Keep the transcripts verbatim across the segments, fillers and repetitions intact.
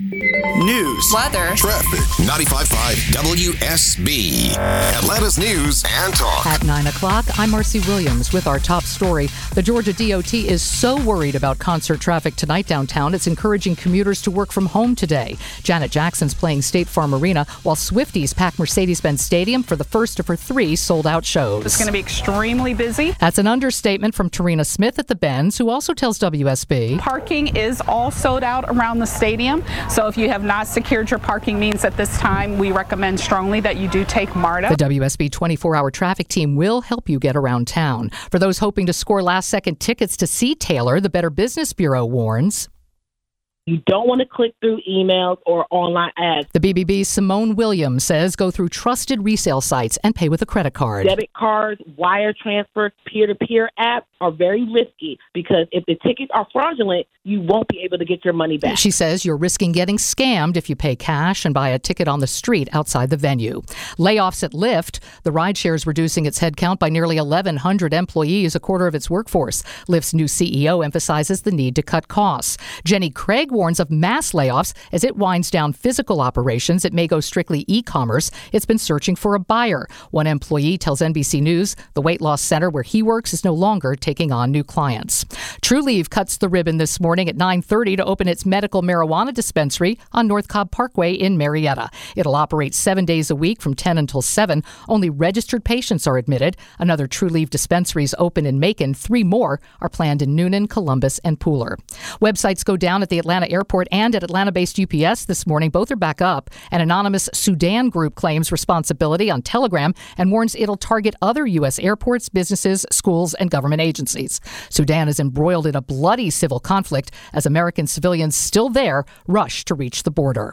News, weather, traffic, ninety-five point five W S B, Atlanta's news and talk. At nine o'clock, I'm Marcy Williams with our top story. The Georgia D O T is so worried about concert traffic tonight downtown, it's encouraging commuters to work from home today. Janet Jackson's playing State Farm Arena, while Swifties pack Mercedes-Benz Stadium for the first of her three sold-out shows. It's going to be extremely busy. That's an understatement from Tarina Smith at the Benz, who also tells W S B. Parking is all sold out around the stadium, so if you have not secured your parking means at this time, we recommend strongly that you do take MARTA. The W S B twenty-four hour traffic team will help you get around town. For those hoping to score last-second tickets to see Taylor, the Better Business Bureau warns. You don't want to click through emails or online ads. The B B B's Simone Williams says go through trusted resale sites and pay with a credit card. Debit cards, wire transfer, peer-to-peer apps are very risky because if the tickets are fraudulent, you won't be able to get your money back. She says you're risking getting scammed if you pay cash and buy a ticket on the street outside the venue. Layoffs at Lyft. The rideshare is reducing its headcount by nearly eleven hundred employees, a quarter of its workforce. Lyft's new C E O emphasizes the need to cut costs. Jenny Craig warns of mass layoffs as it winds down physical operations. It may go strictly e-commerce. It's been searching for a buyer. One employee tells N B C News the weight loss center where he works is no longer taking on new clients. Trulieve cuts the ribbon this morning at nine thirty to open its medical marijuana dispensary on North Cobb Parkway in Marietta. It'll operate seven days a week from ten until seven. Only registered patients are admitted. Another Trulieve dispensary is open in Macon. Three more are planned in Noonan, Columbus, and Pooler. Websites go down at the Atlanta Airport and at Atlanta-based U P S this morning. Both are back up. An anonymous Sudan group claims responsibility on Telegram and warns it'll target other U S airports, businesses, schools, and government agencies. Sudan is embroiled in a bloody civil conflict as American civilians still there rush to reach the border.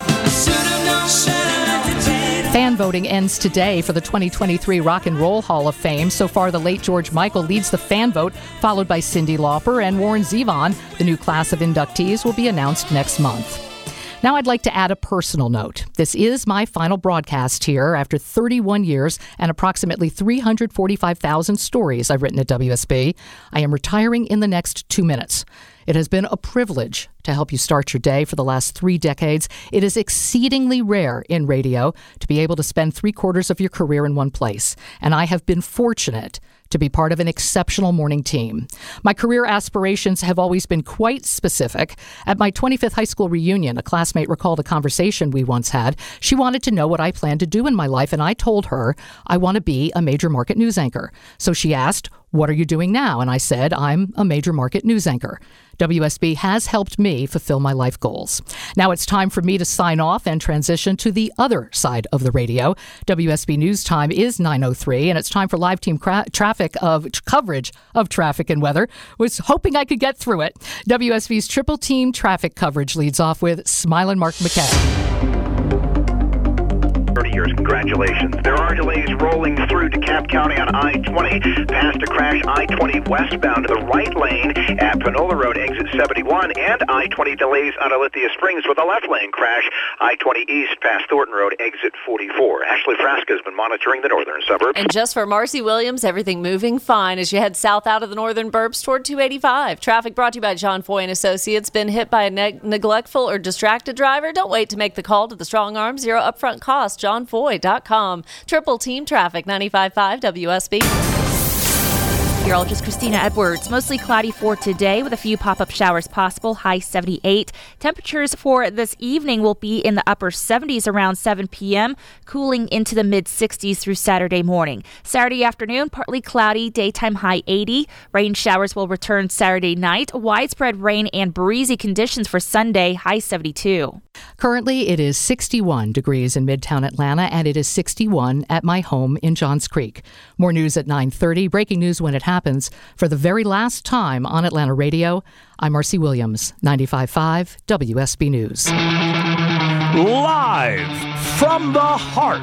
Fan voting ends today for the twenty twenty-three Rock and Roll Hall of Fame. So far, the late George Michael leads the fan vote, followed by Cyndi Lauper and Warren Zevon. The new class of inductees will be announced next month. Now I'd like to add a personal note. This is my final broadcast here after thirty-one years and approximately three hundred forty-five thousand stories I've written at W S B. I am retiring in the next two minutes. It has been a privilege to help you start your day for the last three decades. It is exceedingly rare in radio to be able to spend three quarters of your career in one place. And I have been fortunate to be part of an exceptional morning team. My career aspirations have always been quite specific. At my twenty-fifth high school reunion, a classmate recalled a conversation we once had. She wanted to know what I planned to do in my life, and I told her, I want to be a major market news anchor. So she asked, what are you doing now? And I said, I'm a major market news anchor. W S B has helped me fulfill my life goals. Now it's time for me to sign off and transition to the other side of the radio. W S B News Time is nine oh three, and it's time for live team cra- traffic of coverage of traffic and weather. Was hoping I could get through it. W S B's triple team traffic coverage leads off with Smilin' Mark McKay. thirty years, congratulations. There are delays rolling through DeKalb County on I twenty, past a crash I twenty westbound to the right lane at Panola Road, exit seventy-one, and I twenty delays on Alethea Springs with a left lane crash, I twenty east past Thornton Road, exit forty-four. Ashley Frasca has been monitoring the northern suburbs. And just for Marcy Williams, everything moving fine as you head south out of the northern burbs toward two eighty-five. Traffic brought to you by John Foy and Associates. Been hit by a ne- neglectful or distracted driver? Don't wait to make the call to the strong arm, zero upfront cost. John Foy dot com. Triple Team Traffic, ninety-five point five W S B. Meteorologist Christina Edwards. Mostly cloudy for today with a few pop-up showers possible. High seventy-eight. Temperatures for this evening will be in the upper seventies around seven p.m., cooling into the mid-sixties through Saturday morning. Saturday afternoon, partly cloudy, daytime high eighty. Rain showers will return Saturday night. Widespread rain and breezy conditions for Sunday, high seventy-two. Currently, it is sixty-one degrees in Midtown Atlanta, and it is sixty-one at my home in Johns Creek. More news at nine thirty, breaking news when it happens. For the very last time on Atlanta Radio, I'm Marcy Williams, ninety-five point five W S B News. Live from the heart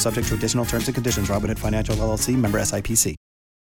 subject to additional terms and conditions. Robinhood Financial L L C. Member S I P C.